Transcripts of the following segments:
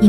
一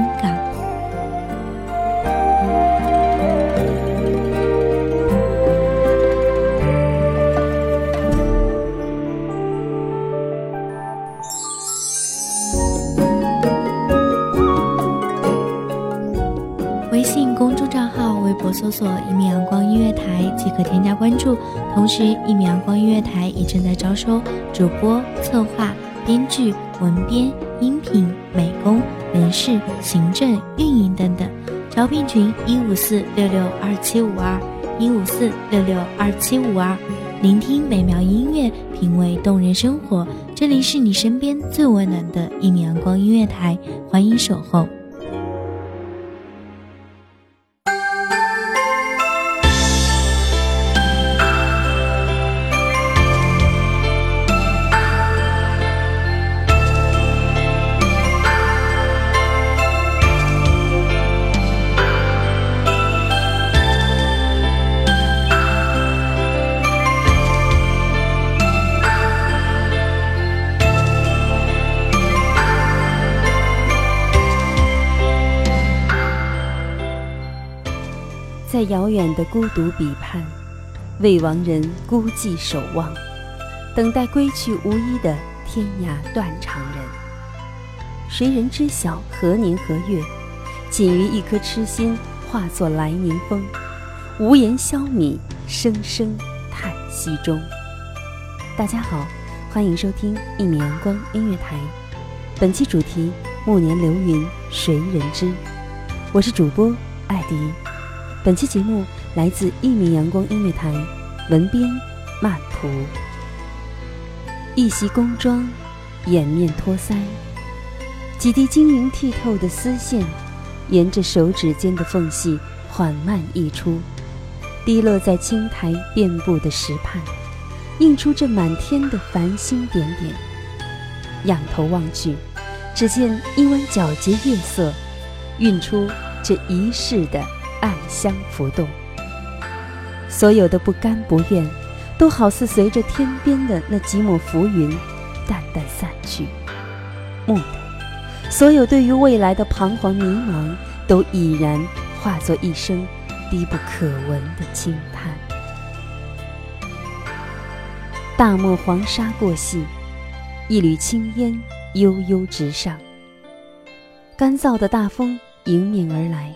港。微信公众账号、微博搜索“一米阳光音乐台”即可添加关注。同时，一米阳光音乐台也正在招收主播、策划、编剧、文编、音频、美工、人事、行政、运营等等。招聘群154662752，154662752。聆听美妙音乐，品味动人生活，这里是你身边最温暖的一米阳光音乐台，欢迎守候。在遥远的孤独彼畔，为亡人孤寂守望，等待归去无依的天涯断肠人。谁人知晓何年何月？仅于一颗痴心，化作来年风，无言消弭，声声叹息中。大家好，欢迎收听一米阳光音乐台，本期主题暮年流云，谁人知？我是主播艾迪。本期节目来自一米阳光音乐台，文编曼图。一袭工装，掩面托腮，几滴晶莹剔透的丝线沿着手指间的缝隙缓慢溢出，滴落在青苔遍布的石畔，映出这满天的繁星点点。仰头望去，只见一弯皎洁月色晕出这一世的暗香浮动，所有的不甘不愿，都好似随着天边的那几抹浮云淡淡散去。蓦地，所有对于未来的彷徨迷茫，都已然化作一声低不可闻的轻叹。大漠黄沙过隙，一缕青烟悠悠直上，干燥的大风迎面而来，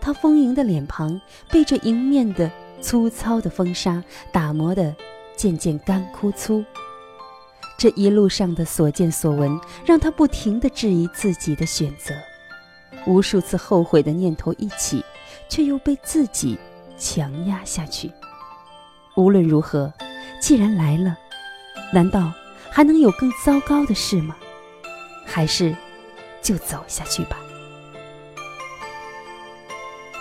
他丰盈的脸庞被这迎面的粗糙的风沙打磨得渐渐干枯粗。这一路上的所见所闻，让他不停地质疑自己的选择，无数次后悔的念头一起，却又被自己强压下去。无论如何，既然来了，难道还能有更糟糕的事吗？还是就走下去吧。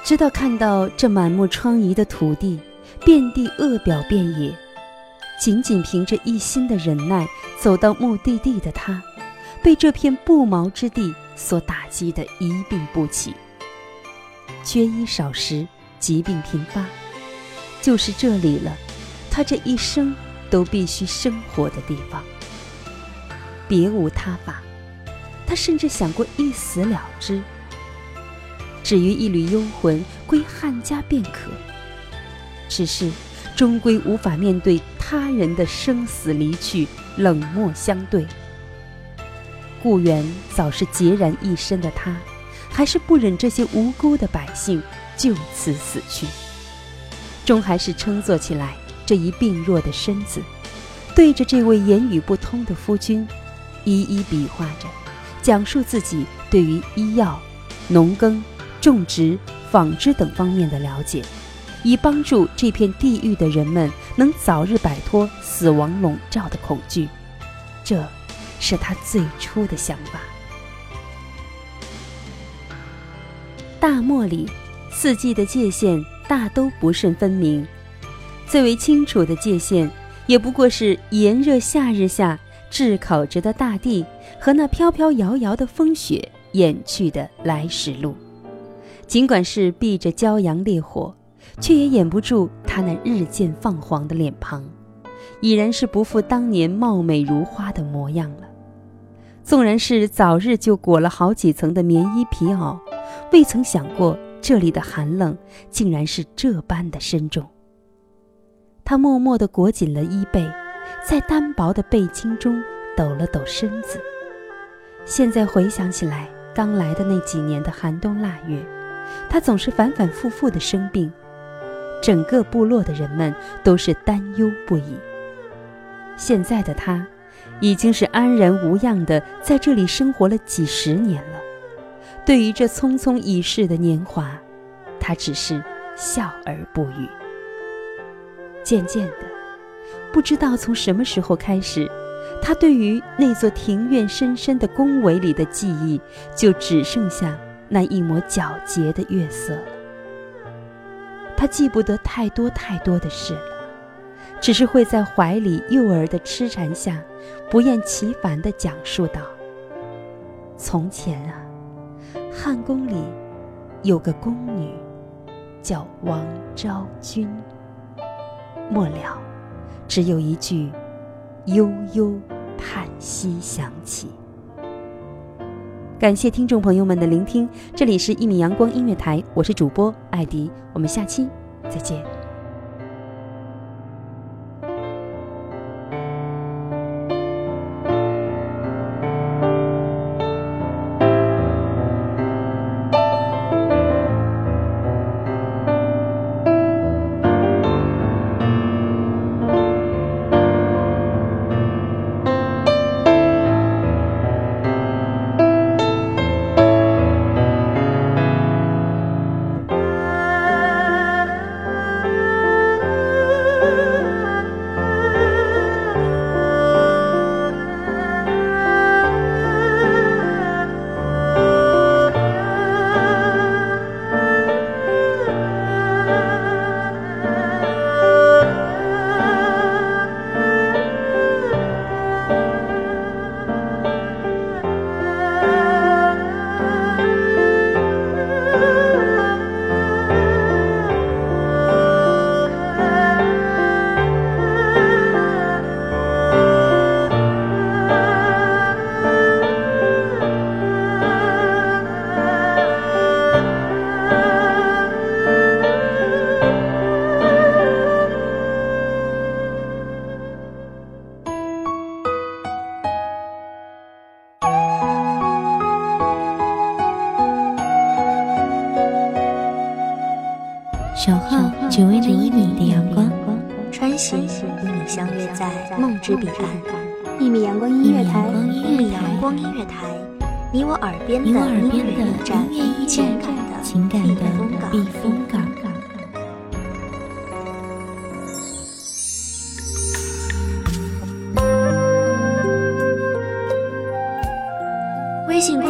直到看到这满目疮痍的土地，遍地恶表遍野，仅仅凭着一心的忍耐走到目的地的他，被这片不毛之地所打击得一病不起，缺衣少食，疾病频发，就是这里了，他这一生都必须生活的地方，别无他法。他甚至想过一死了之，只于一缕幽魂归汉家便可，只是终归无法面对他人的生死离去，冷漠相对。故园早是孑然一身的他，还是不忍这些无辜的百姓就此死去，终还是撑坐起来这一病弱的身子，对着这位言语不通的夫君，一一比划着，讲述自己对于医药、农耕、种植、纺织等方面的了解，以帮助这片地域的人们能早日摆脱死亡笼罩的恐惧。这是他最初的想法。大漠里，四季的界限大都不甚分明，最为清楚的界限也不过是炎热夏日下炙烤着的大地和那飘飘摇摇的风雪掩去的来时路。尽管是避着骄阳烈火，却也掩不住他那日渐泛黄的脸庞，已然是不复当年貌美如花的模样了。纵然是早日就裹了好几层的棉衣皮袄，未曾想过这里的寒冷竟然是这般的深重。他默默地裹紧了衣背，在单薄的背巾中抖了抖身子。现在回想起来，刚来的那几年的寒冬腊月，他总是反反复复地生病，整个部落的人们都是担忧不已。现在的他已经是安然无恙地在这里生活了几十年了，对于这匆匆一逝的年华，他只是笑而不语。渐渐的，不知道从什么时候开始，他对于那座庭院深深的宫闱里的记忆，就只剩下那一抹皎洁的月色了。他记不得太多的事了，只是会在怀里幼儿的痴缠下，不厌其烦地讲述道：从前啊，汉宫里有个宫女，叫王昭君。末了，只有一句悠悠叹息响起。感谢听众朋友们的聆听，这里是1米阳光音乐台，我是主播艾迪，我们下期再见。守候只为那1米的阳光，穿行与你相约在梦之彼岸。1米阳光音乐台，你我耳边的音乐站，情感的避风港。微信公